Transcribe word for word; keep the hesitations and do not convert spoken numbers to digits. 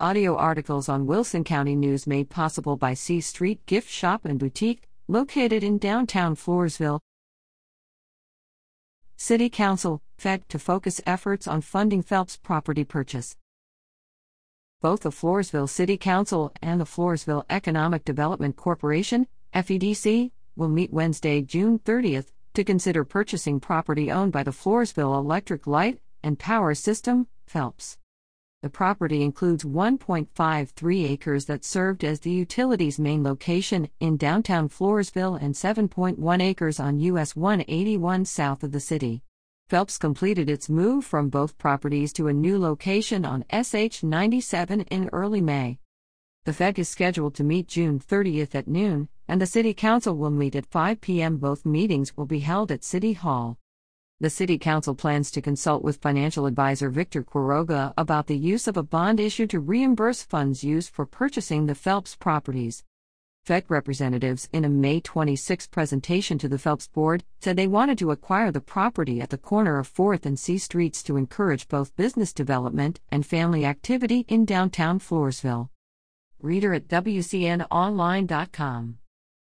Audio articles on Wilson County News made possible by C Street Gift Shop and Boutique, located in downtown Floresville. City Council, F E D to focus efforts on funding Phelps property purchase. Both the Floresville City Council and the Floresville Economic Development Corporation, F E D C, will meet Wednesday, June thirtieth, to consider purchasing property owned by the Floresville Electric Light and Power System, Phelps. The property includes one point five three acres that served as the utility's main location in downtown Floresville and seven point one acres on U S one eighty-one south of the city. Phelps completed its move from both properties to a new location on S H ninety-seven in early May. The F E D is scheduled to meet June thirtieth at noon, and the City Council will meet at five p.m. Both meetings will be held at City Hall. The City Council plans to consult with financial advisor Victor Quiroga about the use of a bond issue to reimburse funds used for purchasing the Phelps properties. F E D representatives in a May twenty-sixth presentation to the Phelps board said they wanted to acquire the property at the corner of fourth and C Streets to encourage both business development and family activity in downtown Floresville. Reader at W C N online dot com.